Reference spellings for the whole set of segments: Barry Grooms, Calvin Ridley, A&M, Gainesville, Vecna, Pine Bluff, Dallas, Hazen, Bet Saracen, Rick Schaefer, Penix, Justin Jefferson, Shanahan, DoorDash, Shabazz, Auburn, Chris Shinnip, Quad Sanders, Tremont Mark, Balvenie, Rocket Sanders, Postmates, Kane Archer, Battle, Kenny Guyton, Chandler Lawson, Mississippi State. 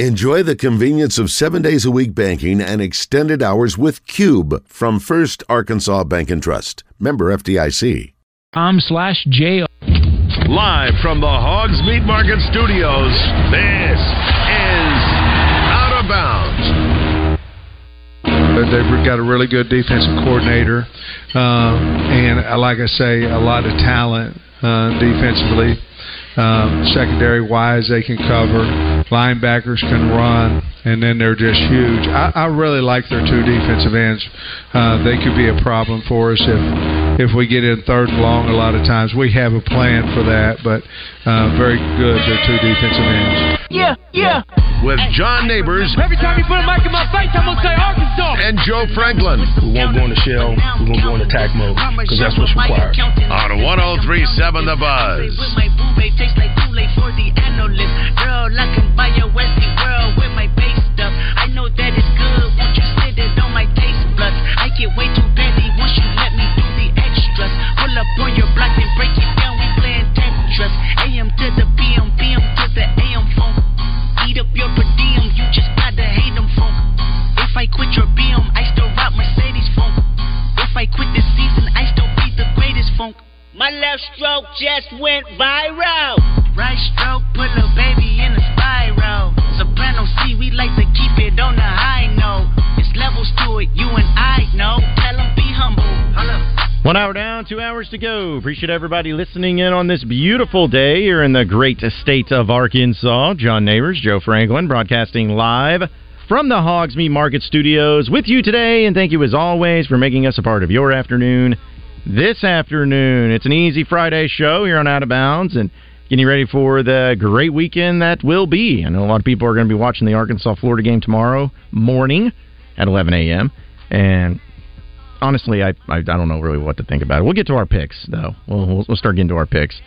Enjoy the convenience of 7 days a week banking and extended hours with Cube from First Arkansas Bank and Trust. Member FDIC. /J. Live from the Hogs Meat Market Studios, this is Out of Bounds. They've got a really good defensive coordinator, and like I say, a lot of talent defensively. Secondary-wise, they can cover. Linebackers can run, and then they're just huge. I really like their two defensive ends. They could be a problem for us if we get in third and long a lot of times. We have a plan for that, but very good, their two defensive ends. Yeah. With John Neighbors. Every time you put a mic in my face, I'm going to say Arkansas. And Joe Franklin. We won't go in the shell. We won't go in attack mode, because that's what's required. On 103.7 The Buzz. Like Kool-Aid for the analyst. Girl, I can buy your Westie world with my base stuff. I know that it's good. Won't you sit it on my taste buds? I get way too busy once you let me do the extras. Pull up on your block and break it down. We playing Tetris. AM to the PM, PM to the AM phone. Eat up your per diem. You just gotta hate them phone. If I quit your BM, I still rock Mercedes phone. If I quit this season, I still be the greatest funk. My left stroke just went viral. Right stroke put a baby in a spiral. Soprano C, we like to keep it on the high note. It's levels to it, you and I know. Tell them be humble. Hello. 1 hour down, 2 hours to go. Appreciate everybody listening in on this beautiful day here in the great state of Arkansas. John Neighbors, Joe Franklin, broadcasting live from the Hogs Meat Market Studios with you today. And thank you as always for making us a part of your afternoon. This afternoon, it's an easy Friday show here on Out of Bounds and getting ready for the great weekend that will be. I know a lot of people are going to be watching the Arkansas-Florida game tomorrow morning at 11 a.m. And honestly, I don't know really what to think about it. We'll get to our picks, though. We'll start getting to our picks.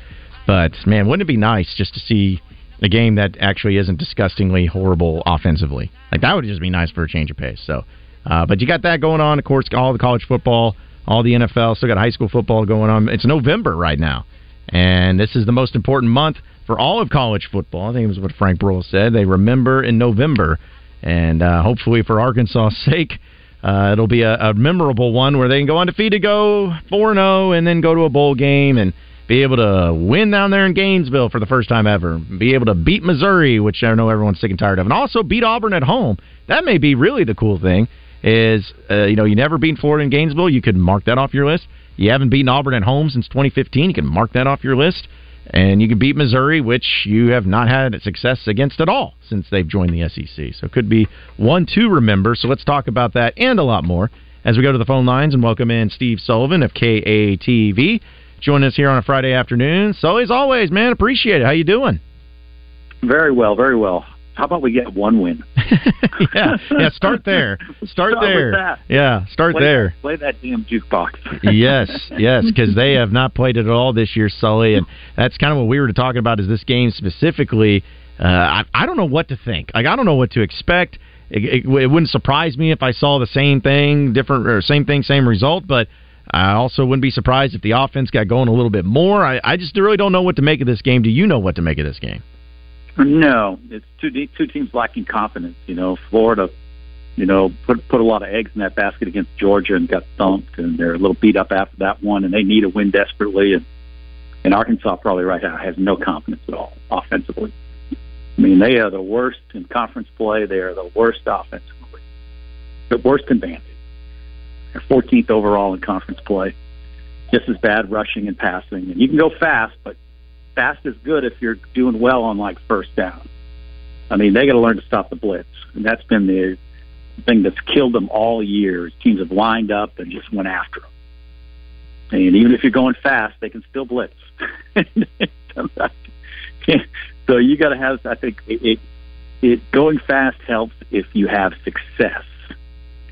But, man, wouldn't it be nice just to see a game that actually isn't disgustingly horrible offensively? Like, that would just be nice for a change of pace. So, but you got that going on. Of course, all the college football, all the NFL, still got high school football going on. It's November right now, and this is the most important month for all of college football. I think it was what Frank Brule said. They remember in November, and hopefully for Arkansas' sake, it'll be a memorable one where they can go undefeated, go 4-0, and then go to a bowl game and be able to win down there in Gainesville for the first time ever, be able to beat Missouri, which I know everyone's sick and tired of, and also beat Auburn at home. That may be really the cool thing. Is, you never beaten Florida and Gainesville. You could mark that off your list. You haven't beaten Auburn at home since 2015. You can mark that off your list. And you can beat Missouri, which you have not had success against at all since they've joined the SEC. So it could be one to remember. So let's talk about that and a lot more as we go to the phone lines and welcome in Steve Sullivan of KATV. Joining us here on a Friday afternoon. So as always, man, appreciate it. How you doing? Very well, very well. How about we get one win? yeah, start there. Start there. With that. Yeah, start there. Play that damn jukebox. yes, because they have not played it at all this year, Sully, and that's kind of what we were talking about is this game specifically. I don't know what to think. Like, I don't know what to expect. It wouldn't surprise me if I saw the same thing, same result, but I also wouldn't be surprised if the offense got going a little bit more. I just really don't know what to make of this game. Do you know what to make of this game? No, it's two teams lacking confidence. Florida, put a lot of eggs in that basket against Georgia and got thumped, and they're a little beat up after that one, and they need a win desperately. And Arkansas probably right now has no confidence at all offensively. I mean, they are the worst in conference play. They are the worst offensively, the worst in Bandit. They're 14th overall in conference play. Just as bad rushing and passing. And you can go fast, but fast is good if you're doing well on, like, first down. I mean, they got to learn to stop the blitz, and that's been the thing that's killed them all year. Teams have lined up and just went after them. And even if you're going fast, they can still blitz. So you got to have, I think, it going fast helps if you have success.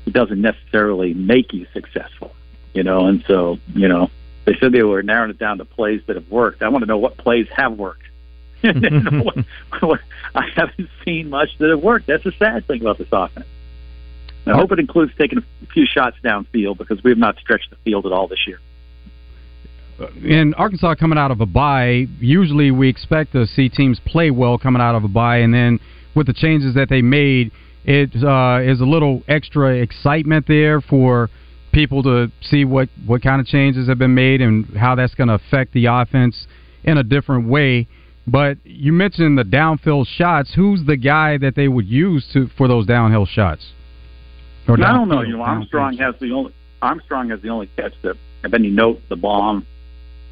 It doesn't necessarily make you successful, and so, they said they were narrowing it down to plays that have worked. I want to know what plays have worked. I haven't seen much that have worked. That's the sad thing about this offense. And I hope it includes taking a few shots downfield because we have not stretched the field at all this year. In Arkansas coming out of a bye, usually we expect to see teams play well coming out of a bye, and then with the changes that they made, it is a little extra excitement there for people to see what kind of changes have been made and how that's going to affect the offense in a different way. But you mentioned the downfield shots. Who's the guy that they would use for those downhill shots? Or I don't know. You know, Armstrong has the only catch that, and then he notes the bomb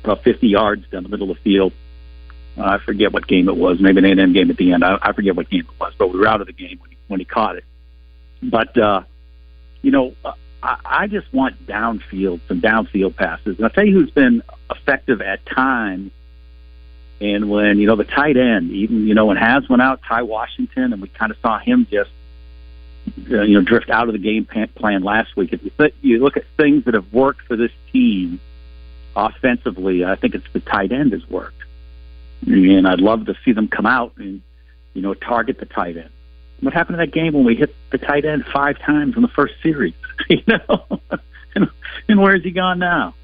about 50 yards down the middle of the field. I forget what game it was. Maybe an A&M game at the end. I forget what game it was, but we were out of the game when he caught it. But, you know, I just want some downfield passes. And I'll tell you who's been effective at times. And when, you know, the tight end, even, you know, when Has went out, Ty Washington, and we kind of saw him just, you know, drift out of the game plan last week. If you look at things that have worked for this team offensively, I think it's the tight end has worked. And I'd love to see them come out and, you know, target the tight end. What happened to that game when we hit the tight end 5 times in the first series? You know? And where's he gone now?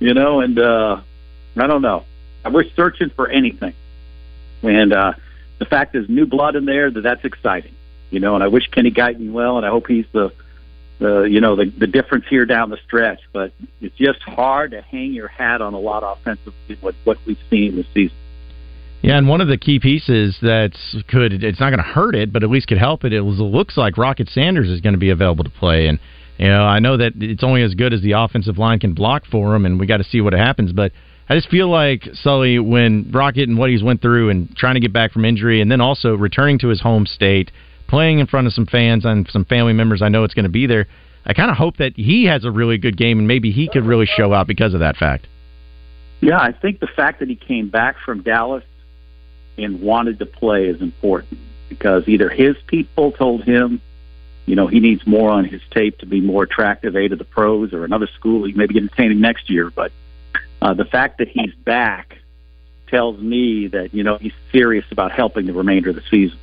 You know, and I don't know. We're searching for anything. And the fact there's new blood in there, that's exciting. You know, and I wish Kenny Guyton well, and I hope he's the difference here down the stretch. But it's just hard to hang your hat on a lot offensively what we've seen this season. Yeah, and one of the key pieces it's not going to hurt it, but at least could help it. It looks like Rocket Sanders is going to be available to play, and you know I know that it's only as good as the offensive line can block for him, and we got to see what happens. But I just feel like Sully, when Rocket and what he's went through, and trying to get back from injury, and then also returning to his home state, playing in front of some fans and some family members, I know it's going to be there. I kind of hope that he has a really good game, and maybe he could really show out because of that fact. Yeah, I think the fact that he came back from Dallas and wanted to play is important, because either his people told him, you know, he needs more on his tape to be more attractive, A, to the pros or another school. He may be entertaining next year, but the fact that he's back tells me that, you know, he's serious about helping the remainder of the season.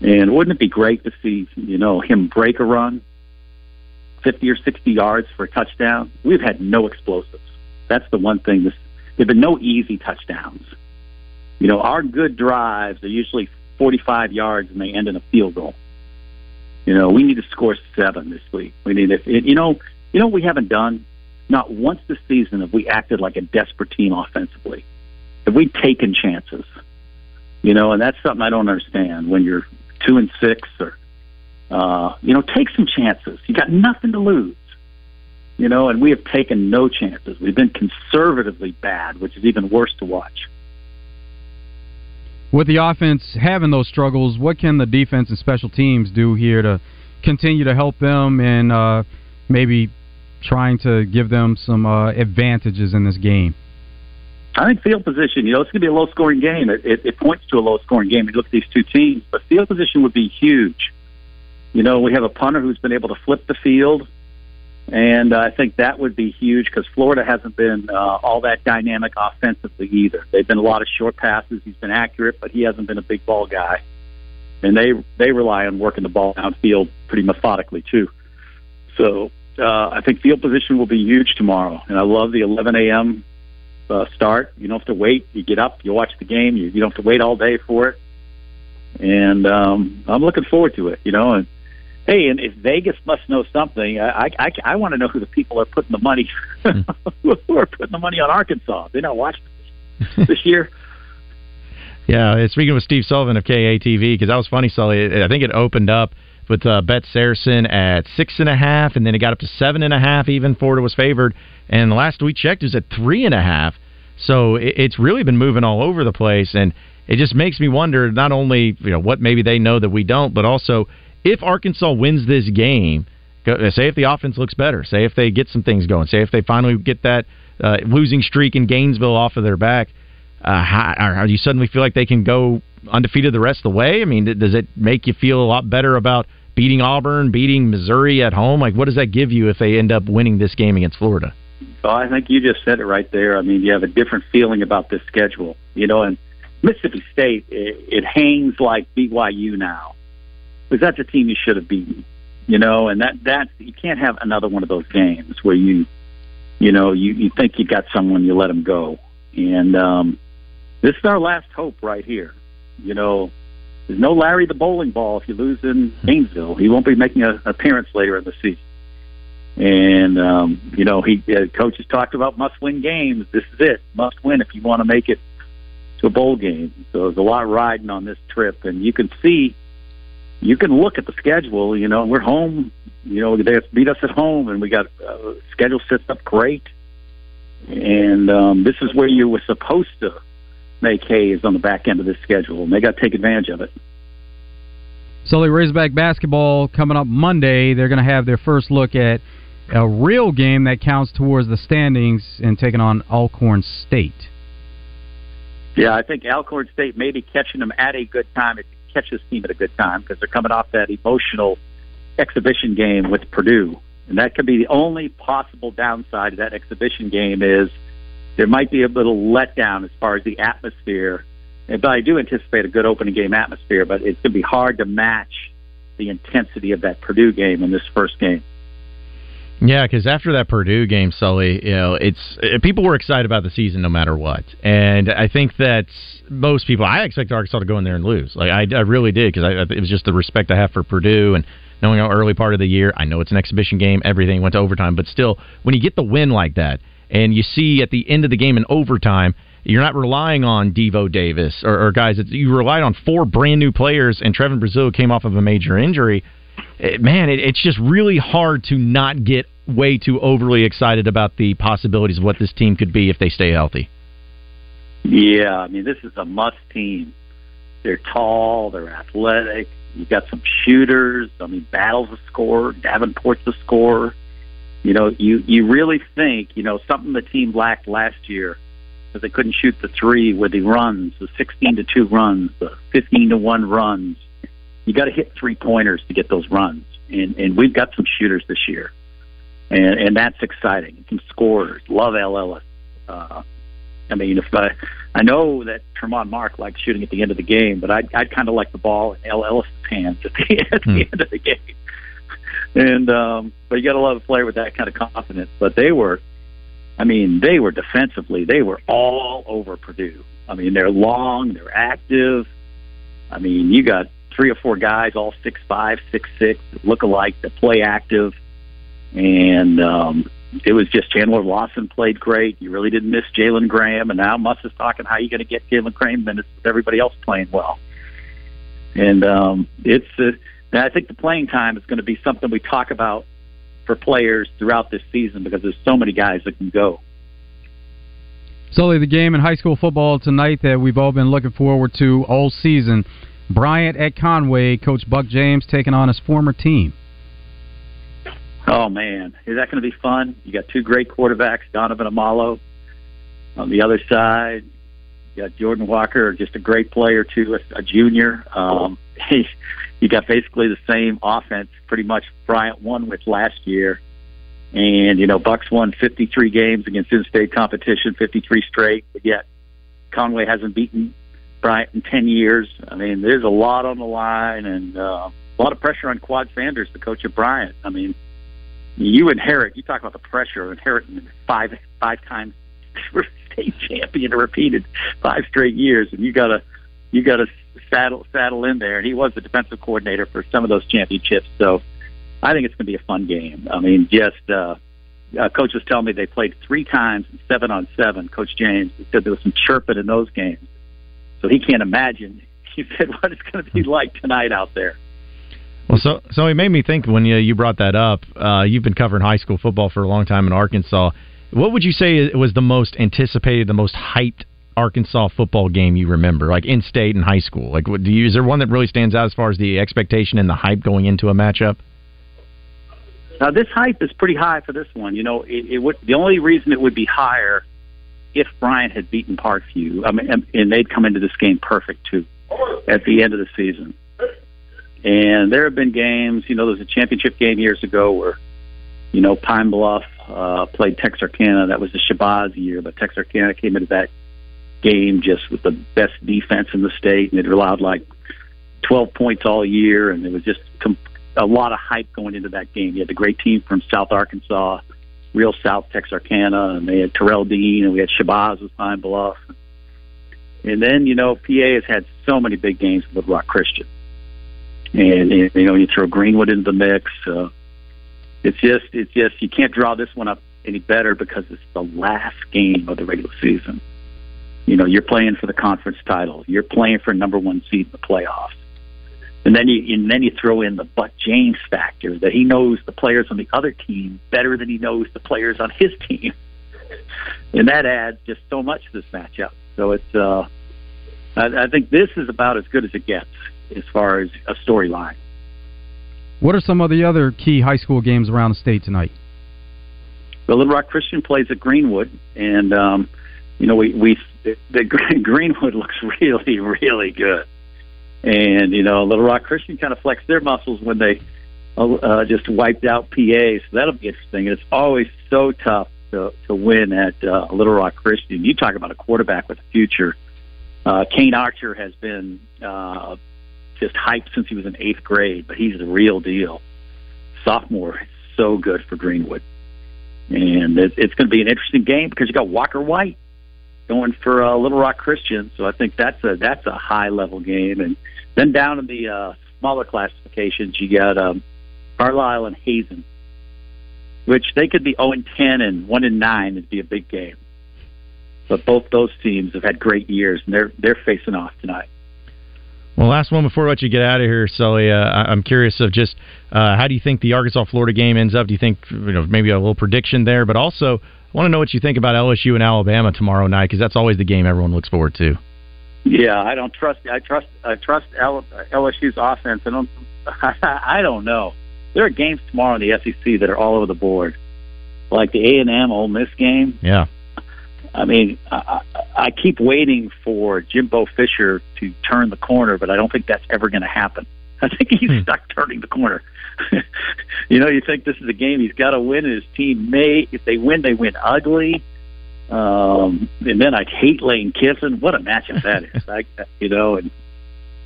And wouldn't it be great to see, you know, him break a run, 50 or 60 yards for a touchdown? We've had no explosives. That's the one thing. There have been no easy touchdowns. You know, our good drives are usually 45 yards, and they end in a field goal. You know, we need to score 7 this week. We need to, you know, what we haven't done? Not once this season have we acted like a desperate team offensively. Have we taken chances? You know, and that's something I don't understand. When you're 2-6, or you know, take some chances. You got nothing to lose. You know, and we have taken no chances. We've been conservatively bad, which is even worse to watch. With the offense having those struggles, what can the defense and special teams do here to continue to help them, and maybe trying to give them some advantages in this game? I think field position, you know, it's going to be a low-scoring game. It points to a low-scoring game. You look at these two teams, but field position would be huge. You know, we have a punter who's been able to flip the field, and I think that would be huge, because Florida hasn't been all that dynamic offensively either. They've been a lot of short passes. He's been accurate, but he hasn't been a big ball guy. And they rely on working the ball downfield pretty methodically too. So I think field position will be huge tomorrow. And I love the 11 a.m. Start. You don't have to wait. You get up, you watch the game. You don't have to wait all day for it. And I'm looking forward to it, you know. And hey, and if Vegas must know something, I want to know who the people are putting the money who are putting the money on Arkansas. They're not watching this year. Yeah, speaking with Steve Sullivan of KATV, because that was funny, Sully. I think it opened up with Bet Saracen at 6.5, and then it got up to 7.5. Even Florida was favored, and last we checked, it was at 3.5. So it's really been moving all over the place, and it just makes me wonder not only, you know, what maybe they know that we don't, but also, if Arkansas wins this game, say if the offense looks better, say if they get some things going, say if they finally get that losing streak in Gainesville off of their back, how do you suddenly feel like they can go undefeated the rest of the way? I mean, does it make you feel a lot better about beating Auburn, beating Missouri at home? Like, what does that give you if they end up winning this game against Florida? Well, I think you just said it right there. I mean, you have a different feeling about this schedule. You know, and Mississippi State, it hangs like BYU now. Because that's a team you should have beaten, you know, and that you can't have another one of those games where you think you got someone, you let them go, and this is our last hope right here. You know, There's no Larry the bowling ball if you lose in Gainesville. He won't be making an appearance later in the season. And, you know, he coaches talked about must-win games. This is it. Must win if you want to make it to a bowl game. So there's a lot riding on this trip. And you can see, you can look at the schedule. You know, we're home. You know, they beat us at home, and we got schedule sets up great. And this is where you were supposed to make hay is on the back end of this schedule, and they got to take advantage of it. Sully, Razorback basketball coming up Monday. They're going to have their first look at a real game that counts towards the standings and taking on Alcorn State. Yeah, I think Alcorn State may be catching them at a good time. It catches team at a good time because they're coming off that emotional exhibition game with Purdue. And that could be the only possible downside of that exhibition game is there might be a little letdown as far as the atmosphere. But I do anticipate a good opening game atmosphere, but it's going to be hard to match the intensity of that Purdue game in this first game. Yeah, because after that Purdue game, Sully, you know, it's people were excited about the season no matter what, and I think that most people, I expect Arkansas to go in there and lose. Like I really did, because it was just the respect I have for Purdue and knowing how early part of the year, I know it's an exhibition game, everything went to overtime, but still, when you get the win like that, and you see at the end of the game in overtime, you're not relying on Devo Davis or guys. You relied on four brand-new players, and Trevin Brazil came off of a major injury. It's just really hard to not get way too overly excited about the possibilities of what this team could be if they stay healthy. Yeah, I mean, this is a must team. They're tall. They're athletic. You've got some shooters. I mean, Battle's a scorer. Davenport's a scorer. You know, you really think, you know, something the team lacked last year because they couldn't shoot the three with the runs, the 16-2 runs, the 15-1 runs. You got to hit three-pointers to get those runs. And we've got some shooters this year, and that's exciting. Some scorers. Love L. Ellis. I mean, if I know that Tremont Mark likes shooting at the end of the game, but I'd kind of like the ball in L. Ellis' hands at the end of the game. And but you got to love a player with that kind of confidence. But they were defensively, they were all over Purdue. I mean, they're long, they're active. I mean, you got three or four guys, all 6'5", 6'6", look alike, that play active. And it was just Chandler Lawson played great. You really didn't miss Jalen Graham. And now Muss is talking how you're going to get Jalen Graham minutes with everybody else playing well. And I think the playing time is going to be something we talk about for players throughout this season because there's so many guys that can go. Sully, the game in high school football tonight that we've all been looking forward to all season. Bryant at Conway, Coach Buck James taking on his former team. Oh, man. Is that going to be fun? You got two great quarterbacks, Donovan Amalo on the other side. You got Jordan Walker, just a great player, too, a junior. You got basically the same offense pretty much Bryant won with last year. And, you know, Bucks won 53 games against in-state competition, 53 straight. But yet Conway hasn't beaten Bryant in 10 years. I mean, there's a lot on the line and a lot of pressure on Quad Sanders, the coach of Bryant. I mean, you talk about the pressure, inheriting five-time state champion, repeated five straight years. And you got to saddle in there, and he was the defensive coordinator for some of those championships. So I think it's going to be a fun game. I mean, just coach was telling me they played three times 7-on-7. Coach James said there was some chirping in those games, so he can't imagine. He said what it's going to be like tonight out there. Well, so it made me think when you brought that up. You've been covering high school football for a long time in Arkansas. What would you say was the most anticipated, the most hyped Arkansas football game you remember, like in state and high school? Like, is there one that really stands out as far as the expectation and the hype going into a matchup? Now, this hype is pretty high for this one. You know, it would, the only reason it would be higher if Bryant had beaten Parkview, I mean, and they'd come into this game perfect too at the end of the season. And there have been games, you know, there was a championship game years ago where, you know, Pine Bluff played Texarkana. That was the Shabazz year, but Texarkana came into that game just with the best defense in the state, and it allowed like 12 points all year, and it was just a lot of hype going into that game. You had the great team from South Arkansas, Real South Texarkana, and they had Terrell Dean, and we had Shabazz with Pine Bluff. And then, you know, PA has had so many big games with Little Rock Christian. And, you know, you throw Greenwood into the mix. It's just you can't draw this one up any better because it's the last game of the regular season. You know, you're playing for the conference title. You're playing for number one seed in the playoffs. And then you throw in the Buck James factor, that he knows the players on the other team better than he knows the players on his team. And that adds just so much to this matchup. So it's I think this is about as good as it gets as far as a storyline. What are some of the other key high school games around the state tonight? Well, Little Rock Christian plays at Greenwood, and you know, the Greenwood looks really, really good. And, you know, Little Rock Christian kind of flexed their muscles when they just wiped out PA, so that'll be interesting. And it's always so tough to win at Little Rock Christian. You talk about a quarterback with a future. Kane Archer has been just hyped since he was in 8th grade, but he's the real deal. Sophomore, so good for Greenwood. And it's going to be an interesting game because you got Walker White going for Little Rock Christian, so I think that's a high-level game. And then down in the smaller classifications, you got Carlisle and Hazen, which they could be 0-10 and 1-9. It'd be a big game. But both those teams have had great years, and they're facing off tonight. Well, last one before I let you get out of here, Sully. I'm curious of just how do you think the Arkansas-Florida game ends up? Do you think, you know, maybe a little prediction there, but also – I want to know what you think about LSU and Alabama tomorrow night, because that's always the game everyone looks forward to. Yeah, I don't trust. I trust LSU's offense. I don't know. There are games tomorrow in the SEC that are all over the board, like the A&M Ole Miss game. Yeah. I mean, I keep waiting for Jimbo Fisher to turn the corner, but I don't think that's ever going to happen. I think he's stuck turning the corner. You know, you think this is a game he's got to win, and his team may. If they win, they win ugly. And then I hate Lane Kiffin. What a matchup that is. You know, and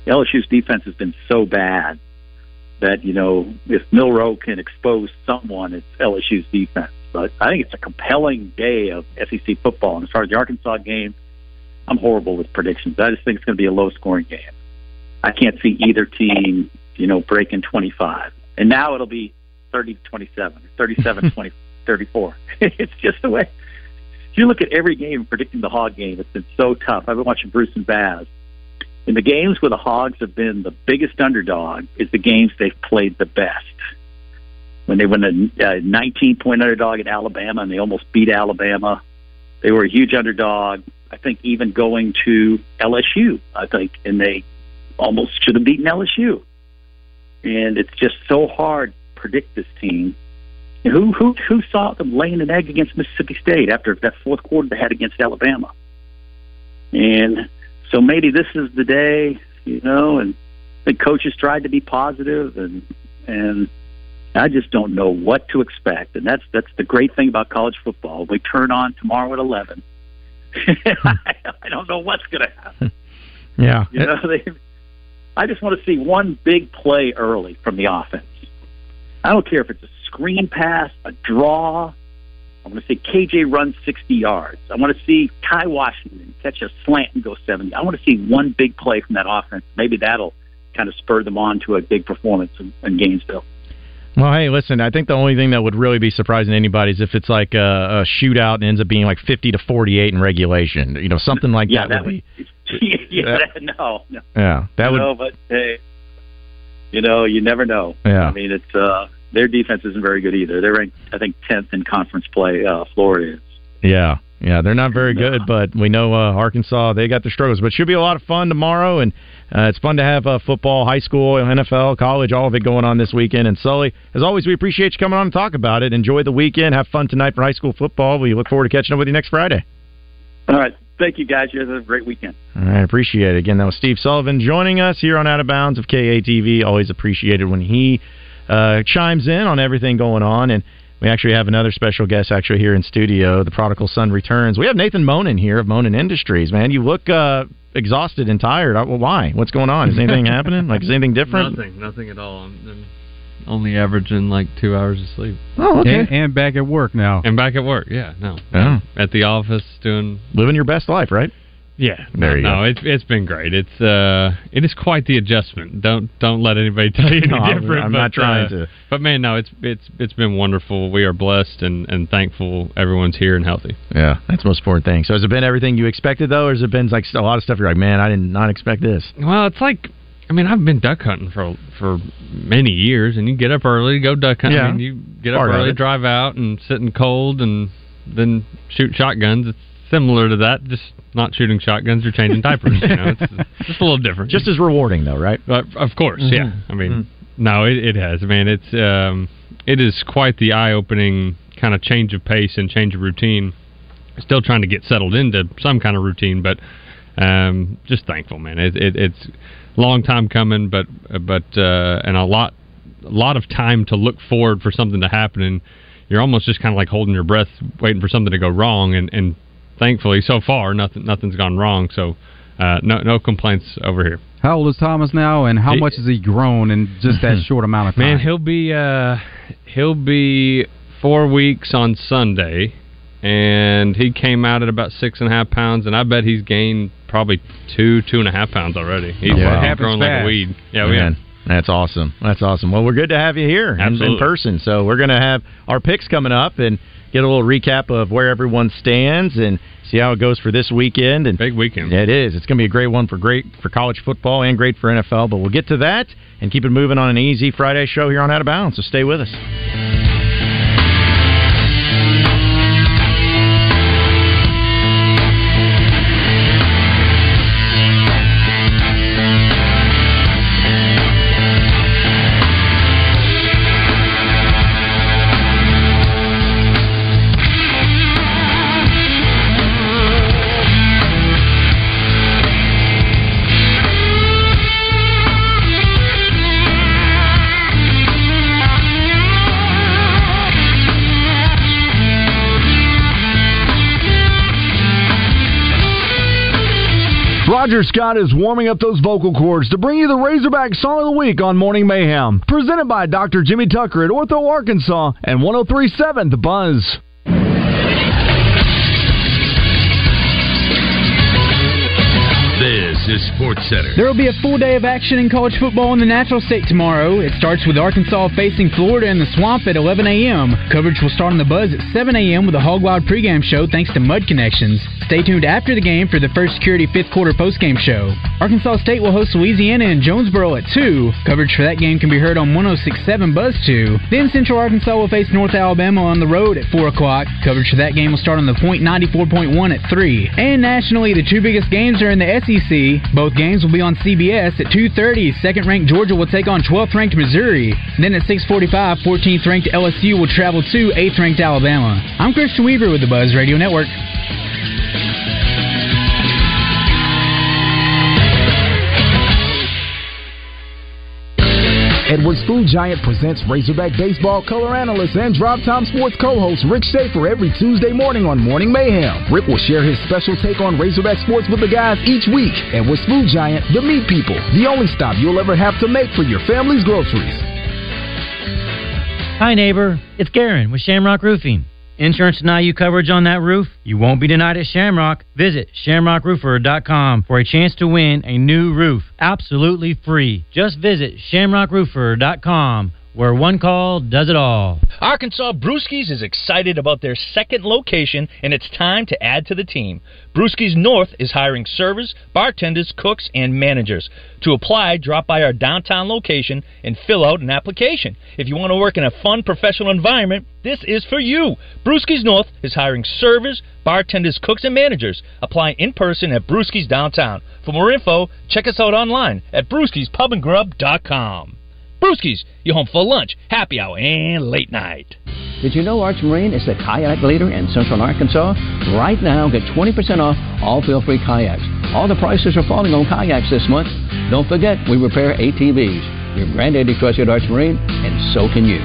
LSU's defense has been so bad that, you know, if Milroe can expose someone, it's LSU's defense. But I think it's a compelling day of SEC football. And as far as the Arkansas game, I'm horrible with predictions. I just think it's going to be a low-scoring game. I can't see either team, you know, breaking 25. And now it'll be 30-27, 37-34. It's just the way. If you look at every game predicting the Hog game, it's been so tough. I've been watching Bruce and Baz. And the games where the Hogs have been the biggest underdog is the games they've played the best. When they went a 19-point underdog in Alabama and they almost beat Alabama, they were a huge underdog, I think, even going to LSU, I think, and they almost should have beaten LSU. And it's just so hard to predict this team. And who saw them laying an egg against Mississippi State after that fourth quarter they had against Alabama? And so maybe this is the day, you know, and the coaches tried to be positive, and I just don't know what to expect. And that's the great thing about college football. We turn on tomorrow at 11. I don't know what's going to happen. Yeah. You know, I just want to see one big play early from the offense. I don't care if it's a screen pass, a draw. I want to see KJ run 60 yards. I want to see Ty Washington catch a slant and go 70. I want to see one big play from that offense. Maybe that'll kind of spur them on to a big performance in Gainesville. Well, hey, listen, I think the only thing that would really be surprising to anybody is if it's like a shootout and ends up being like 50-48 in regulation. You know, something like that would be. You know, you never know. Yeah. I mean, it's their defense isn't very good either. They're ranked, I think, 10th in conference play. Florida is. Yeah, they're not very good, but we know Arkansas, they got their struggles. But it should be a lot of fun tomorrow, and it's fun to have football, high school, NFL, college, all of it going on this weekend. And Sully, as always, we appreciate you coming on and talking about it. Enjoy the weekend. Have fun tonight for high school football. We look forward to catching up with you next Friday. All right. Thank you, guys. You guys have a great weekend. All right, appreciate it. Again, that was Steve Sullivan joining us here on Out of Bounds of KATV. Always appreciated when he chimes in on everything going on. And we actually have another special guest actually here in studio. The prodigal son returns. We have Nathan Monin here of Monin Industries. Man, you look exhausted and tired. Well, why? What's going on? Is anything happening? Like, is anything different? Nothing at all. I'm only averaging like 2 hours of sleep. Oh, okay. And back at work now. And back at work, yeah. No. Yeah. At the office doing... Living your best life, right? Yeah, there you go. No, it's been great. It is quite the adjustment. Don't let anybody tell you any different. I'm not trying to. But man, no, it's been wonderful. We are blessed and thankful everyone's here and healthy. Yeah, that's the most important thing. So has it been everything you expected though, or has it been like a lot of stuff you're like, man, I did not expect this? Well, it's like, I mean, I've been duck hunting for many years, and you get up early, go duck hunting, and you get up early, drive out, and sit in cold, and then shoot shotguns. It's similar to that, just not shooting shotguns, you're changing diapers. You know, it's just a little different. Just as rewarding, though, right? Of course, yeah. I mean, no, it has. I mean, it is quite the eye-opening kind of change of pace and change of routine. Still trying to get settled into some kind of routine, but just thankful, man. It's a long time coming, but and a lot of time to look forward for something to happen, and you're almost just kind of like holding your breath, waiting for something to go wrong, and thankfully, so far, nothing's gone wrong, so no complaints over here. How old is Thomas now, and how much has he grown in just that short amount of time? Man, he'll be 4 weeks on Sunday, and he came out at about 6.5 pounds, and I bet he's gained probably 2.5 pounds already. He's grown like a weed. Yeah, we have. That's awesome. Well, we're good to have you here in person. So we're going to have our picks coming up and get a little recap of where everyone stands and see how it goes for this weekend. And big weekend. It is. It's going to be a great one for college football and great for NFL. But we'll get to that and keep it moving on an easy Friday show here on Out of Bounds. So stay with us. Roger Scott is warming up those vocal cords to bring you the Razorback Song of the Week on Morning Mayhem. Presented by Dr. Jimmy Tucker at Ortho Arkansas and 103.7 The Buzz. This is SportsCenter. There will be a full day of action in college football in the Natural State tomorrow. It starts with Arkansas facing Florida in the Swamp at 11 a.m. Coverage will start on The Buzz at 7 a.m. with a Hog Wild pregame show thanks to Mud Connections. Stay tuned after the game for the First Security fifth quarter postgame show. Arkansas State will host Louisiana in Jonesboro at 2. Coverage for that game can be heard on 106.7 Buzz 2. Then Central Arkansas will face North Alabama on the road at 4 o'clock. Coverage for that game will start on the Point 94.1 at 3. And nationally, the two biggest games are in the SEC. Both games will be on CBS at 2:30. Second-ranked Georgia will take on 12th-ranked Missouri. Then at 6:45, 14th-ranked LSU will travel to 8th-ranked Alabama. I'm Christian Weaver with the Buzz Radio Network. Edwards Food Giant presents Razorback Baseball color analyst and Drop Time Sports co-host Rick Schaefer every Tuesday morning on Morning Mayhem. Rick will share his special take on Razorback sports with the guys each week. Edwards Food Giant, the meat people, the only stop you'll ever have to make for your family's groceries. Hi, neighbor. It's Garen with Shamrock Roofing. Insurance deny you coverage on that roof? You won't be denied at Shamrock. Visit shamrockroofer.com for a chance to win a new roof. Absolutely free. Just visit shamrockroofer.com, where one call does it all. Arkansas Brewskis is excited about their second location, and it's time to add to the team. Brewskis North is hiring servers, bartenders, cooks, and managers. To apply, drop by our downtown location and fill out an application. If you want to work in a fun, professional environment, this is for you. Brewskis North is hiring servers, bartenders, cooks, and managers. Apply in person at Brewskis Downtown. For more info, check us out online at brewskispubandgrub.com. Brewskis, your home for lunch, happy hour, and late night. Did you know Arch Marine is the kayak leader in Central Arkansas? Right now, get 20% off all feel-free kayaks. All the prices are falling on kayaks this month. Don't forget, we repair ATVs. Your granddaddy trusted Arch Marine, and so can you.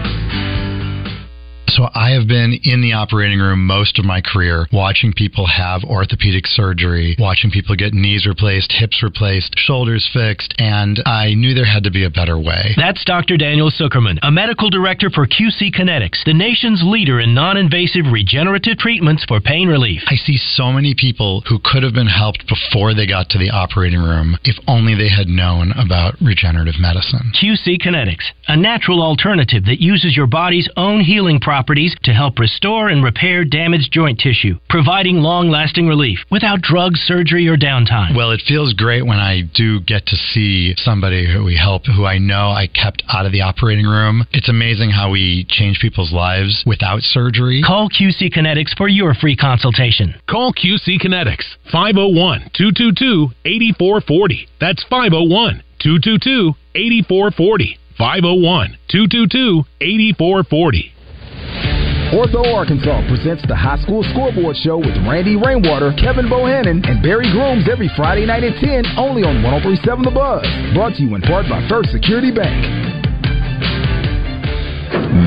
So I have been in the operating room most of my career, watching people have orthopedic surgery, watching people get knees replaced, hips replaced, shoulders fixed, and I knew there had to be a better way. That's Dr. Daniel Zuckerman, a medical director for QC Kinetics, the nation's leader in non-invasive regenerative treatments for pain relief. I see so many people who could have been helped before they got to the operating room if only they had known about regenerative medicine. QC Kinetics, a natural alternative that uses your body's own healing properties to help restore and repair damaged joint tissue, providing long-lasting relief without drugs, surgery, or downtime. Well, it feels great when I do get to see somebody who we help, who I know I kept out of the operating room. It's amazing how we change people's lives without surgery. Call QC Kinetics for your free consultation. Call QC Kinetics, 501-222-8440. That's 501-222-8440. 501-222-8440. Ortho Arkansas presents the High School Scoreboard Show with Randy Rainwater, Kevin Bohannon, and Barry Grooms every Friday night at 10, only on 103.7 The Buzz. Brought to you in part by First Security Bank.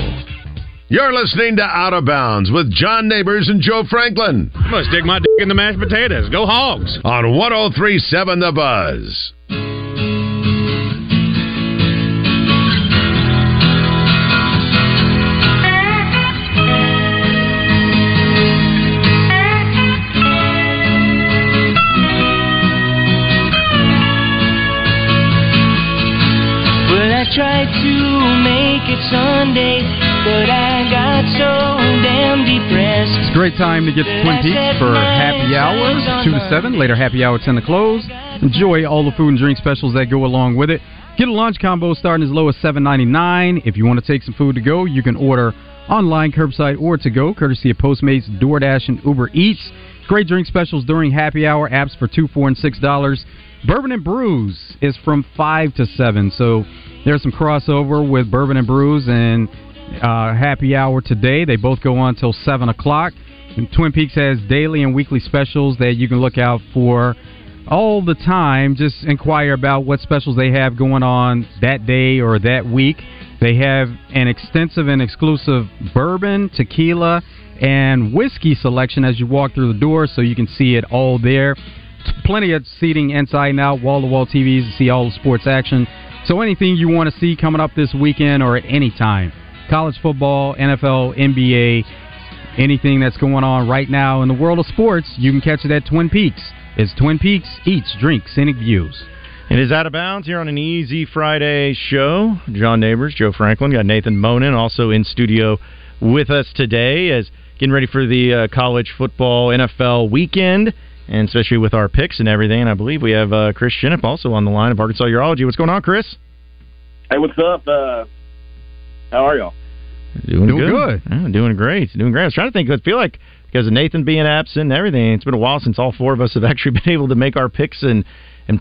You're listening to Out of Bounds with John Neighbors and Joe Franklin. I'm going to stick my dick in the mashed potatoes. Go Hogs. On 103.7 The Buzz. Well, I tried to make it Sunday, but I got so damn depressed. It's a great time to get to Twin Peaks for happy hour, 2 to 7. Later happy hour, 10 to close. Enjoy all the food and drink specials that go along with it. Get a lunch combo starting as low as $7.99. If you want to take some food to go, you can order online, curbside, or to go, courtesy of Postmates, DoorDash, and Uber Eats. Great drink specials during happy hour, apps for $2, $4, and $6. Bourbon and Brews is from 5 to 7, so there's some crossover with Bourbon and Brews and happy hour today. They both go on till 7 o'clock. And Twin Peaks has daily and weekly specials that you can look out for all the time. Just inquire about what specials they have going on that day or that week. They have an extensive and exclusive bourbon, tequila, and whiskey selection as you walk through the door, so you can see it all there. Plenty of seating inside and out, wall-to-wall TVs to see all the sports action. So anything you want to see coming up this weekend or at any time, college football, NFL, NBA, anything that's going on right now in the world of sports, you can catch it at Twin Peaks. It's Twin Peaks, Eats, Drinks, Scenic Views. It is Out of Bounds here on an Easy Friday show. John Neighbors, Joe Franklin, got Nathan Monin also in studio with us today as getting ready for the college football, NFL weekend. And especially with our picks and everything. And I believe we have Chris Shinnip also on the line of Arkansas Urology. What's going on, Chris? Hey, what's up? How are y'all? Doing good. Oh, doing great. I was trying to think. I feel like because of Nathan being absent and everything, it's been a while since all four of us have actually been able to make our picks in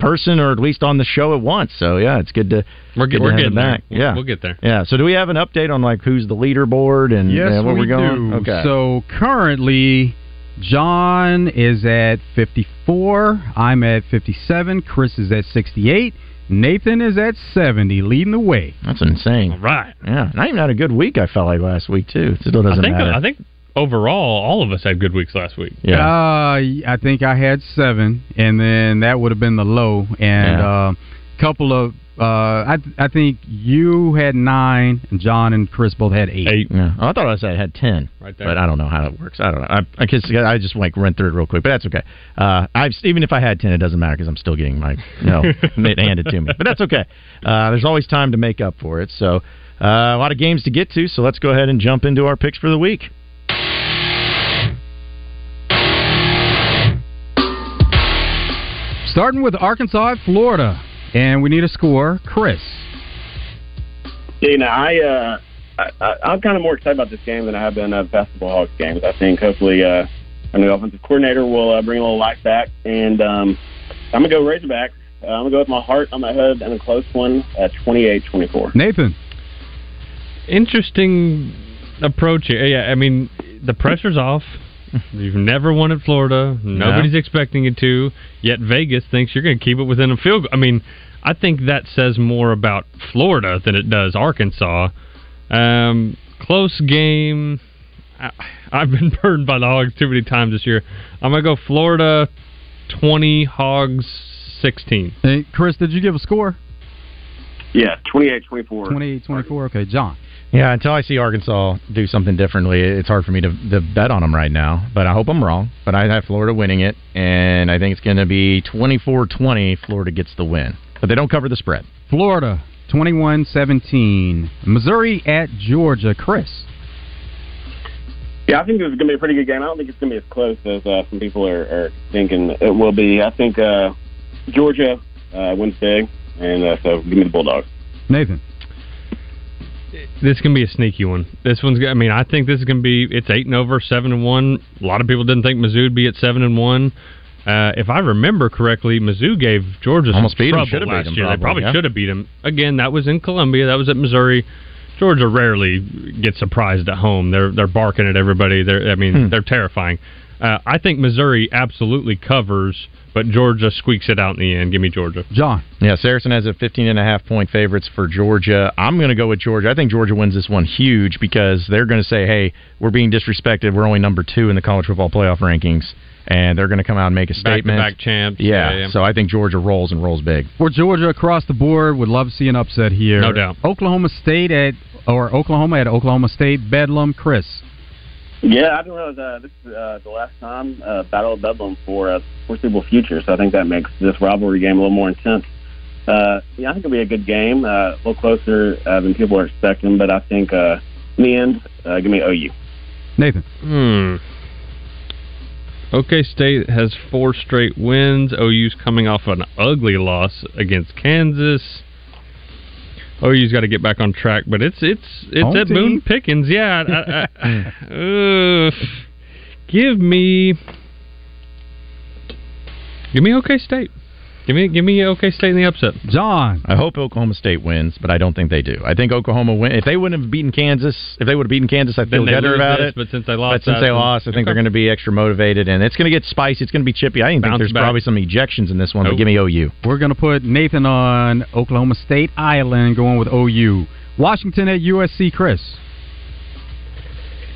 person or at least on the show at once. So, yeah, it's good to We're getting back. Yeah. We'll get there. Yeah. So do we have an update on, like, who's the leaderboard and where we're going? Yes, we do. Okay. So currently, John is at 54, I'm at 57, Chris is at 68, Nathan is at 70, leading the way. That's insane. All right. Yeah. And I even had a good week, I felt like, last week, too. It still doesn't matter. I think overall, all of us had good weeks last week. Yeah. I think I had 7, and then that would have been the low. And a couple of I think you had 9, and John and Chris both had 8. 8. Yeah. Oh, I thought I said I had 10, right there. But I don't know how that works. I don't know. I guess I just like run through it real quick, but that's okay. Even if I had 10, it doesn't matter because I'm still getting my it handed to me. But that's okay. There's always time to make up for it. So a lot of games to get to. So let's go ahead and jump into our picks for the week. Starting with Arkansas at Florida. And we need a score. Chris. I'm kind of more excited about this game than I have been basketball Hogs games. I think hopefully our new offensive coordinator will bring a little life back. And I'm going to go Razorbacks. I'm going to go with my heart on my head and a close one at 28-24. Nathan. Interesting approach here. Yeah, I mean, the pressure's off. You've never won at Florida. Nobody's expecting it to. Yet Vegas thinks you're going to keep it within a field goal. I mean, I think that says more about Florida than it does Arkansas. Close game. I've been burned by the Hogs too many times this year. I'm going to go Florida 20, Hogs 16. Hey, Chris, did you give a score? Yeah, 28-24. 28-24. Okay, John. Yeah, until I see Arkansas do something differently, it's hard for me to bet on them right now. But I hope I'm wrong. But I have Florida winning it, and I think it's going to be 24-20. Florida gets the win. But they don't cover the spread. Florida, 21-17. Missouri at Georgia. Chris. Yeah, I think this is going to be a pretty good game. I don't think it's going to be as close as some people are thinking it will be. I think Georgia wins big, and so give me the Bulldogs. Nathan. This can be a sneaky one. This one's. I mean, I think this is going to be. It's 8-0, 7-1. A lot of people didn't think Mizzou would be at 7-1. If I remember correctly, Mizzou gave Georgia some trouble last year. They probably should have beat them. Again, that was in Columbia. That was at Missouri. Georgia rarely gets surprised at home. They're barking at everybody. They're terrifying. I think Missouri absolutely covers, but Georgia squeaks it out in the end. Give me Georgia. John. Yeah, Saracen has a 15.5-point favorites for Georgia. I'm going to go with Georgia. I think Georgia wins this one huge because they're going to say, hey, we're being disrespected. We're only number 2 in the college football playoff rankings. And they're going to come out and make a statement. Back-to-back champs. Yeah, so I think Georgia rolls and rolls big. For Georgia across the board, would love to see an upset here. No doubt. Oklahoma at Oklahoma State. Bedlam, Chris. Yeah, I didn't realize this is the last time Battle of Bedlam for a foreseeable future, so I think that makes this rivalry game a little more intense. I think it'll be a good game, a little closer than people are expecting, but I think in the end, give me OU. Nathan. OK State has 4 straight wins. OU's coming off an ugly loss against Kansas. OU's got to get back on track, but it's at Boone Pickens. Yeah, give me OK State. Give me OK State in the upset. John, I hope Oklahoma State wins, but I don't think they do. I think Oklahoma win. If they wouldn't have beaten Kansas, I feel better about it. But since they lost, I think they're going to be extra motivated, and it's going to get spicy. It's going to be chippy. I think there's probably some ejections in this one. Nope. But give me OU. We're going to put Nathan on Oklahoma State Island, going with OU. Washington at USC, Chris.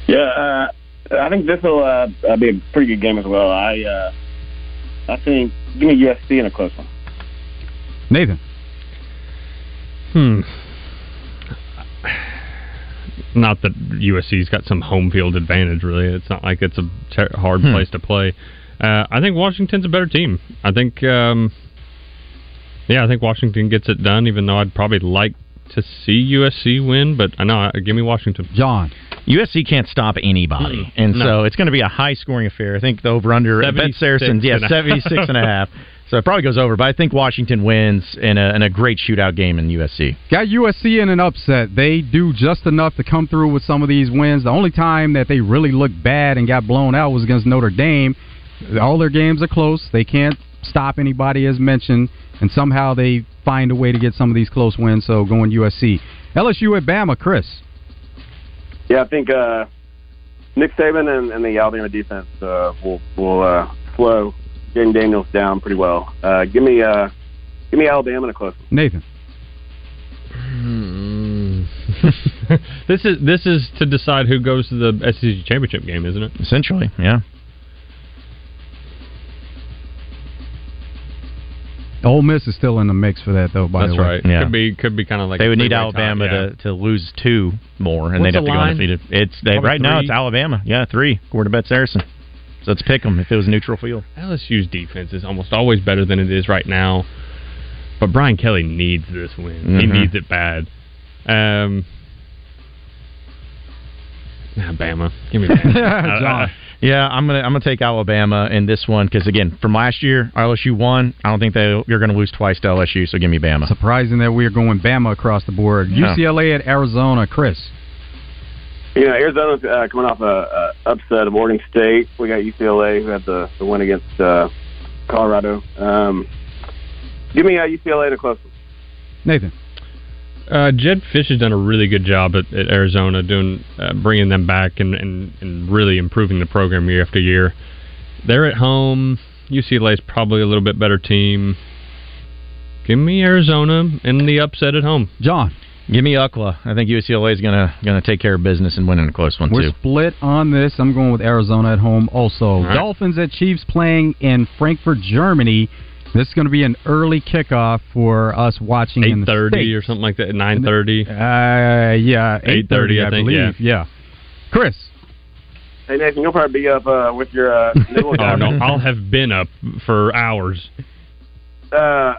Yeah, I think this will be a pretty good game as well. I think give me USC in a close one. Nathan. Not that USC's got some home field advantage, really. It's not like it's a hard place to play. I think Washington's a better team. I think Washington gets it done, even though I'd probably like to see USC win, but I know. Give me Washington. John. USC can't stop anybody, so it's going to be a high-scoring affair. I think the over-under at Bet Saracen, 76.5. So it probably goes over, but I think Washington wins in a great shootout game in USC. Got USC in an upset. They do just enough to come through with some of these wins. The only time that they really looked bad and got blown out was against Notre Dame. All their games are close. They can't stop anybody, as mentioned, and somehow they find a way to get some of these close wins, so going USC. LSU at Bama, Chris. Yeah, I think Nick Saban and the Alabama defense will slow Jaden Daniels down pretty well. Give me Alabama in a close one. Nathan. This is to decide who goes to the SEC championship game, isn't it? Essentially, yeah. Ole Miss is still in the mix for that, though. By the way, that's right. Yeah. Could be kind of like they would need Alabama to lose two more, and they'd have to go undefeated. Now it's Alabama. Yeah, 3. According to Bet Saracen. So let's pick them if it was a neutral field. LSU's defense is almost always better than it is right now, but Brian Kelly needs this win. Mm-hmm. He needs it bad. Alabama, give me that. Yeah, I'm gonna take Alabama in this one because again, from last year, LSU won. I don't think you're gonna lose twice to LSU, so give me Bama. Surprising that we are going Bama across the board. UCLA at Arizona, Chris. Yeah, Arizona's coming off a upset of Morgan State. We got UCLA who had the win against Colorado. Give me UCLA to close. Nathan. Jed Fish has done a really good job at Arizona, bringing them back and really improving the program year after year. They're at home. UCLA's probably a little bit better team. Give me Arizona in the upset at home. John. Give me UCLA. I think UCLA is gonna take care of business and win in a close one. We're split on this. I'm going with Arizona at home also. Right. Dolphins at Chiefs playing in Frankfurt, Germany. This is going to be an early kickoff for us watching in the 8:30 or something like that. 9:30. Yeah, 8:30. I believe. Yeah. Chris. Hey Nathan, you'll probably be up with your nibble. Oh no, I'll have been up for hours. I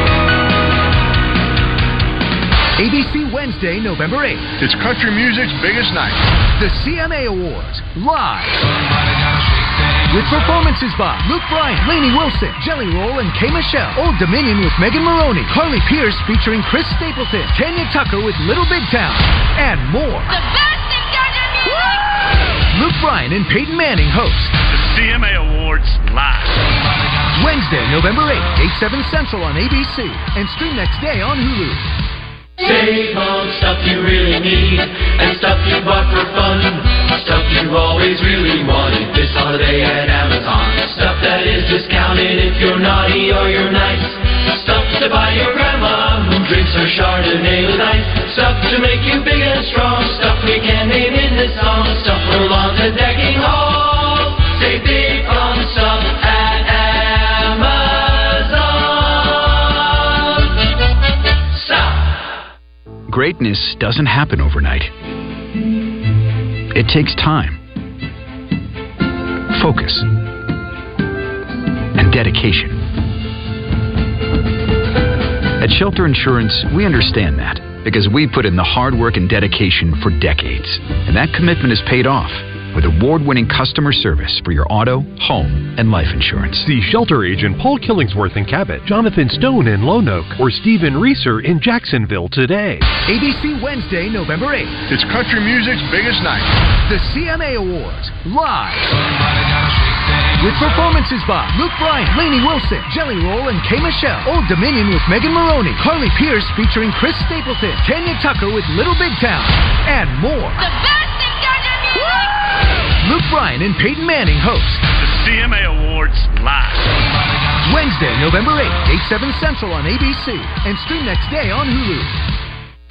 ABC Wednesday, November 8th. It's country music's biggest night. The CMA Awards, live. With performances by Luke Bryan, Lainey Wilson, Jelly Roll, and Kay Michelle. Old Dominion with Megan Maroney. Carly Pierce featuring Chris Stapleton. Tanya Tucker with Little Big Town. And more. The best in country music! Luke Bryan and Peyton Manning host. The CMA Awards, live. Wednesday, November 8th, 8, 7 Central on ABC. And stream next day on Hulu. Take home stuff you really need, and stuff you bought for fun, stuff you always really wanted this holiday at Amazon. Stuff that is discounted if you're naughty or you're nice. Stuff to buy your grandma who drinks her Chardonnay with ice. Stuff to make you big and strong, stuff we can name in this song. Stuff for lawns and decking halls, say big on stuff at Amazon. Greatness doesn't happen overnight. It takes time, focus, and dedication. At Shelter Insurance, we understand that because we put in the hard work and dedication for decades. And that commitment is paid off with award-winning customer service for your auto, home, and life insurance. See Shelter Agent Paul Killingsworth in Cabot, Jonathan Stone in Lone Oak, or Stephen Reeser in Jacksonville today. ABC Wednesday, November 8th. It's country music's biggest night. The CMA Awards, live. With performances by Luke Bryan, Lainey Wilson, Jelly Roll, and Kay Michelle. Old Dominion with Megan Maroney. Carly Pierce featuring Chris Stapleton. Tanya Tucker with Little Big Town. And more. The best in country music! Luke Bryan and Peyton Manning host. The CMA Awards live. Wednesday, November 8th, 8, 7 Central on ABC. And stream next day on Hulu.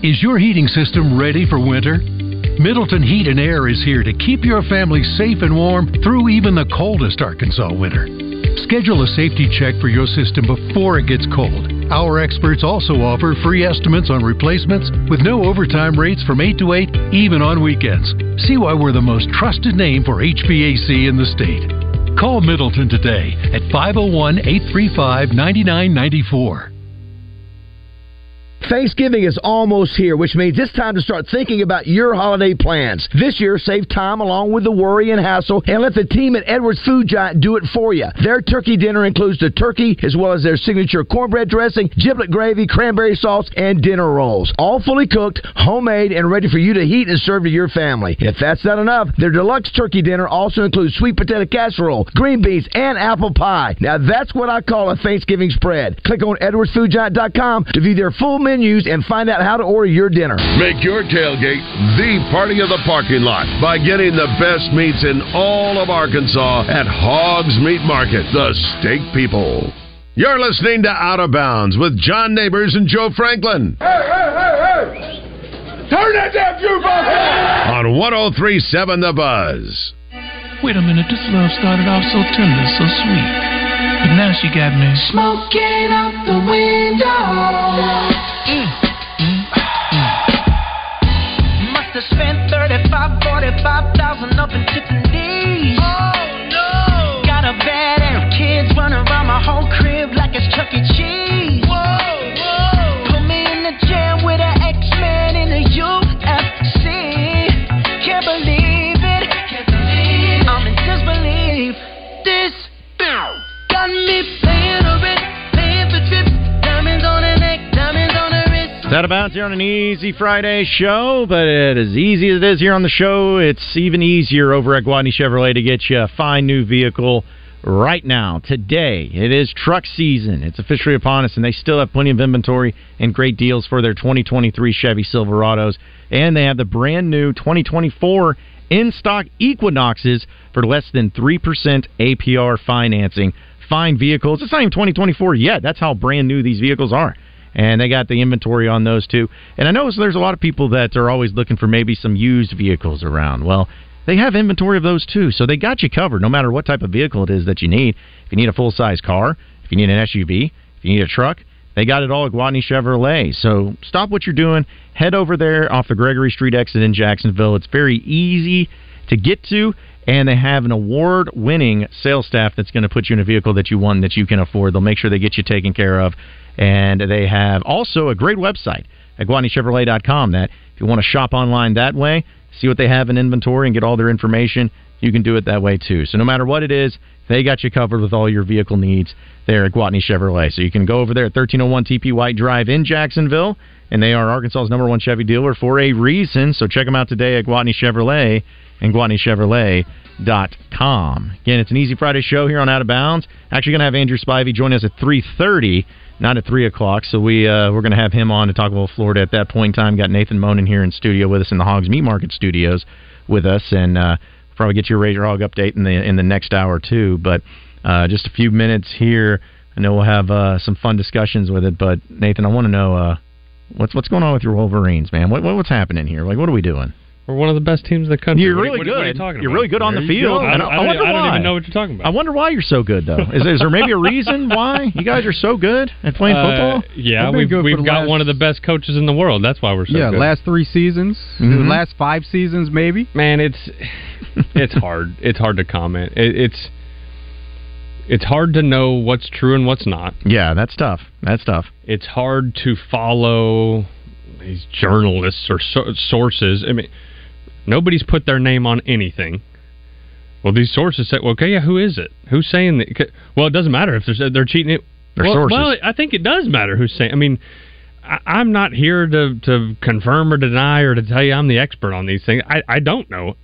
Is your heating system ready for winter? Middleton Heat and Air is here to keep your family safe and warm through even the coldest Arkansas winter. Schedule a safety check for your system before it gets cold. Our experts also offer free estimates on replacements with no overtime rates from 8 to 8, even on weekends. See why we're the most trusted name for HVAC in the state. Call Middleton today at 501-835-9994. Thanksgiving is almost here, which means it's time to start thinking about your holiday plans. This year, save time along with the worry and hassle and let the team at Edwards Food Giant do it for you. Their turkey dinner includes the turkey as well as their signature cornbread dressing, giblet gravy, cranberry sauce, and dinner rolls. All fully cooked, homemade, and ready for you to heat and serve to your family. If that's not enough, their deluxe turkey dinner also includes sweet potato casserole, green beans, and apple pie. Now that's what I call a Thanksgiving spread. Click on edwardsfoodgiant.com to view their full menus and find out how to order your dinner. Make your tailgate the party of the parking lot by getting the best meats in all of Arkansas at Hogs Meat Market, the steak people. You're listening to Out of Bounds with John Neighbors and Joe Franklin. Hey, hey, hey, hey! Turn that damn jukebox on! On 103.7 The Buzz. Wait a minute, this love started off so tender, so sweet. But now she got me smoking out the window. Must have spent $45,000 up in Tiffany's. Oh no! Got a bad ass kids running around my whole crib like it's Chuck E. Cheese. Whoa, whoa! Put me in the jam with an X-Man in the UFC. Can't believe it. Can't believe it. I'm in disbelief. This got me paying a rent, paying for trips, diamonds on the neck. Out of Bounds here on an easy Friday show, but as easy as it is here on the show, it's even easier over at Guadney Chevrolet to get you a fine new vehicle right now. Today, it is truck season. It's officially upon us, and they still have plenty of inventory and great deals for their 2023 Chevy Silverados, and they have the brand new 2024 in-stock Equinoxes for less than 3% APR financing. Fine vehicles. It's not even 2024 yet. That's how brand new these vehicles are. And they got the inventory on those, too. And I know there's a lot of people that are always looking for maybe some used vehicles around. Well, they have inventory of those, too. So they got you covered no matter what type of vehicle it is that you need. If you need a full-size car, if you need an SUV, if you need a truck, they got it all at Guadney Chevrolet. So stop what you're doing. Head over there off the Gregory Street exit in Jacksonville. It's very easy to get to. And they have an award-winning sales staff that's going to put you in a vehicle that you want, that you can afford. They'll make sure they get you taken care of. And they have also a great website at GuadneyChevrolet.com that if you want to shop online that way, see what they have in inventory and get all their information, you can do it that way too. So no matter what it is, they got you covered with all your vehicle needs there at Guadney Chevrolet. So you can go over there at 1301 TP White Drive in Jacksonville, and they are Arkansas's #1 Chevy dealer for a reason. So check them out today at Guadney Chevrolet and GuadneyChevrolet.com. Again, it's an easy Friday show here on Out of Bounds. Actually going to have Andrew Spivey join us at 3:30, not at 3 o'clock. So we're going to have him on to talk about Florida at that point in time. Got Nathan Monin here in studio with us in the Hogs Meat Market Studios with us. And probably get your Razor Hog update in the next hour, too. But just a few minutes here. I know we'll have some fun discussions with it. But, Nathan, I want to know what's going on with your Wolverines, man? What's happening here? Like, what are we doing? We're one of the best teams in the country. You're really good. What are you talking about? You're really good on the field. I don't even know what you're talking about. I wonder why you're so good, though. Is there maybe a reason why you guys are so good at playing football? Yeah, we've got one of the best coaches in the world. That's why we're so good. Yeah, last 3 seasons, mm-hmm. Last 5 seasons maybe. Man, it's hard. It's hard to comment. It's hard to know what's true and what's not. Yeah, that's tough. It's hard to follow these journalists or sources. I mean, nobody's put their name on anything. Well, these sources say, well, okay, yeah, who is it? Who's saying that? Well, it doesn't matter if they're cheating it. They're sources. Well, I think it does matter who's saying. I mean, I'm not here to confirm or deny or to tell you I'm the expert on these things. I don't know.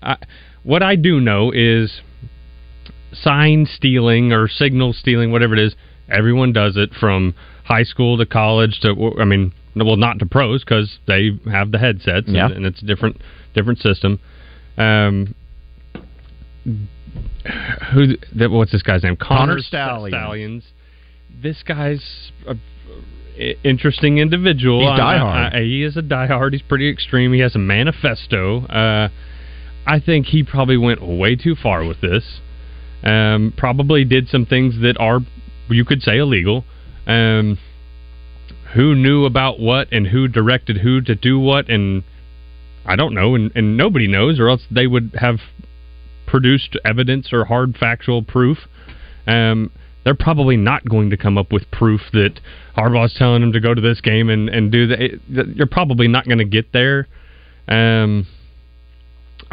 What I do know is sign stealing or signal stealing, whatever it is, everyone does it from high school to college to, I mean, well, not to pros because they have the headsets and it's a different system. What's this guy's name? Connor Stallions. This guy's an interesting individual. He's diehard. He is a diehard. He's pretty extreme. He has a manifesto. I think he probably went way too far with this. Probably did some things that are, you could say, illegal. Who knew about what and who directed who to do what, and I don't know, and nobody knows, or else they would have produced evidence or hard factual proof. They're probably not going to come up with proof that Harbaugh's telling them to go to this game and do that. You're probably not going to get there. I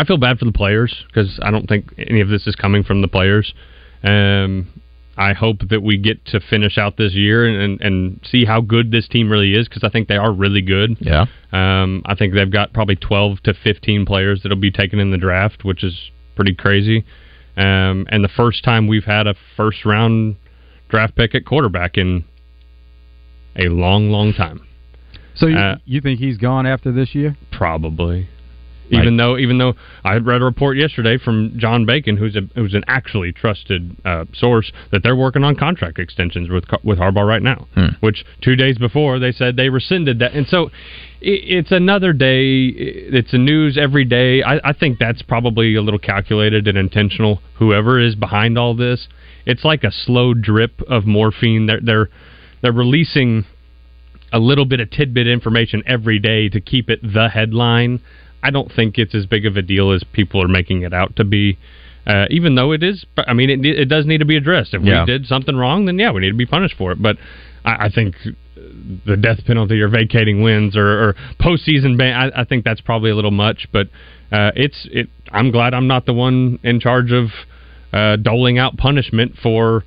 feel bad for the players because I don't think any of this is coming from the players. I hope that we get to finish out this year and see how good this team really is, because I think they are really good. Yeah. I think they've got probably 12 to 15 players that will be taken in the draft, which is pretty crazy. And the first time we've had a first-round draft pick at quarterback in a long, long time. So you think he's gone after this year? Probably. Even though I read a report yesterday from John Bacon, who's an actually trusted source, that they're working on contract extensions with Harbaugh right now, which 2 days before they said they rescinded that. And so it's another day. It's the news every day. I think that's probably a little calculated and intentional. Whoever is behind all this, it's like a slow drip of morphine. They're releasing a little bit of tidbit information every day to keep it the headline. I don't think it's as big of a deal as people are making it out to be, even though it is. I mean, it does need to be addressed. If we did something wrong, then, we need to be punished for it. But I think the death penalty or vacating wins or postseason ban, I think that's probably a little much. But I'm glad I'm not the one in charge of doling out punishment for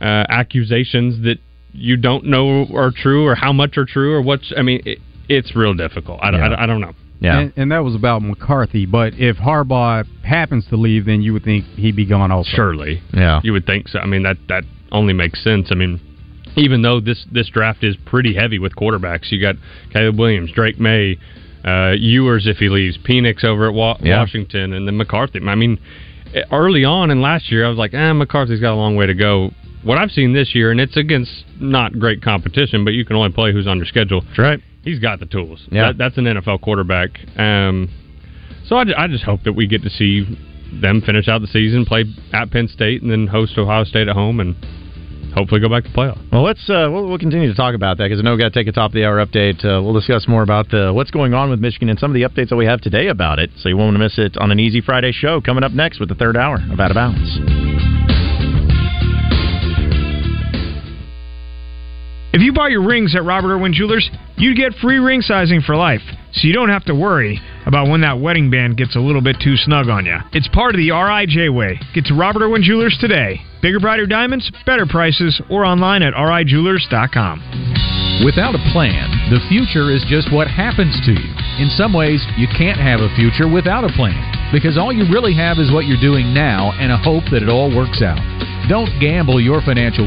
accusations that you don't know are true or how much are true or what's. I mean, it's real difficult. I don't know. Yeah. And that was about McCarthy, but if Harbaugh happens to leave, then you would think he'd be gone also. Surely. Yeah. You would think so. I mean, that only makes sense. I mean, even though this draft is pretty heavy with quarterbacks, you got Caleb Williams, Drake May, Ewers if he leaves, Penix over at Washington, and then McCarthy. I mean, early on in last year, I was like, McCarthy's got a long way to go. What I've seen this year, and it's against not great competition, but you can only play who's on your schedule. That's right. He's got the tools. Yeah. That's an NFL quarterback. So I just hope that we get to see them finish out the season, play at Penn State, and then host Ohio State at home, and hopefully go back to playoff. Well, we'll continue to talk about that, because I know we've got to take a top-of-the-hour update. We'll discuss more about what's going on with Michigan and some of the updates that we have today about it, so you won't want to miss it on an Easy Friday show coming up next with the third hour of Out of Bounds. If you buy your rings at Robert Irwin Jewelers, you get free ring sizing for life, so you don't have to worry about when that wedding band gets a little bit too snug on you. It's part of the RIJ way. Get to Robert Irwin Jewelers today. Bigger, brighter diamonds, better prices, or online at rijewelers.com. Without a plan, the future is just what happens to you. In some ways, you can't have a future without a plan, because all you really have is what you're doing now and a hope that it all works out. Don't gamble your financial future.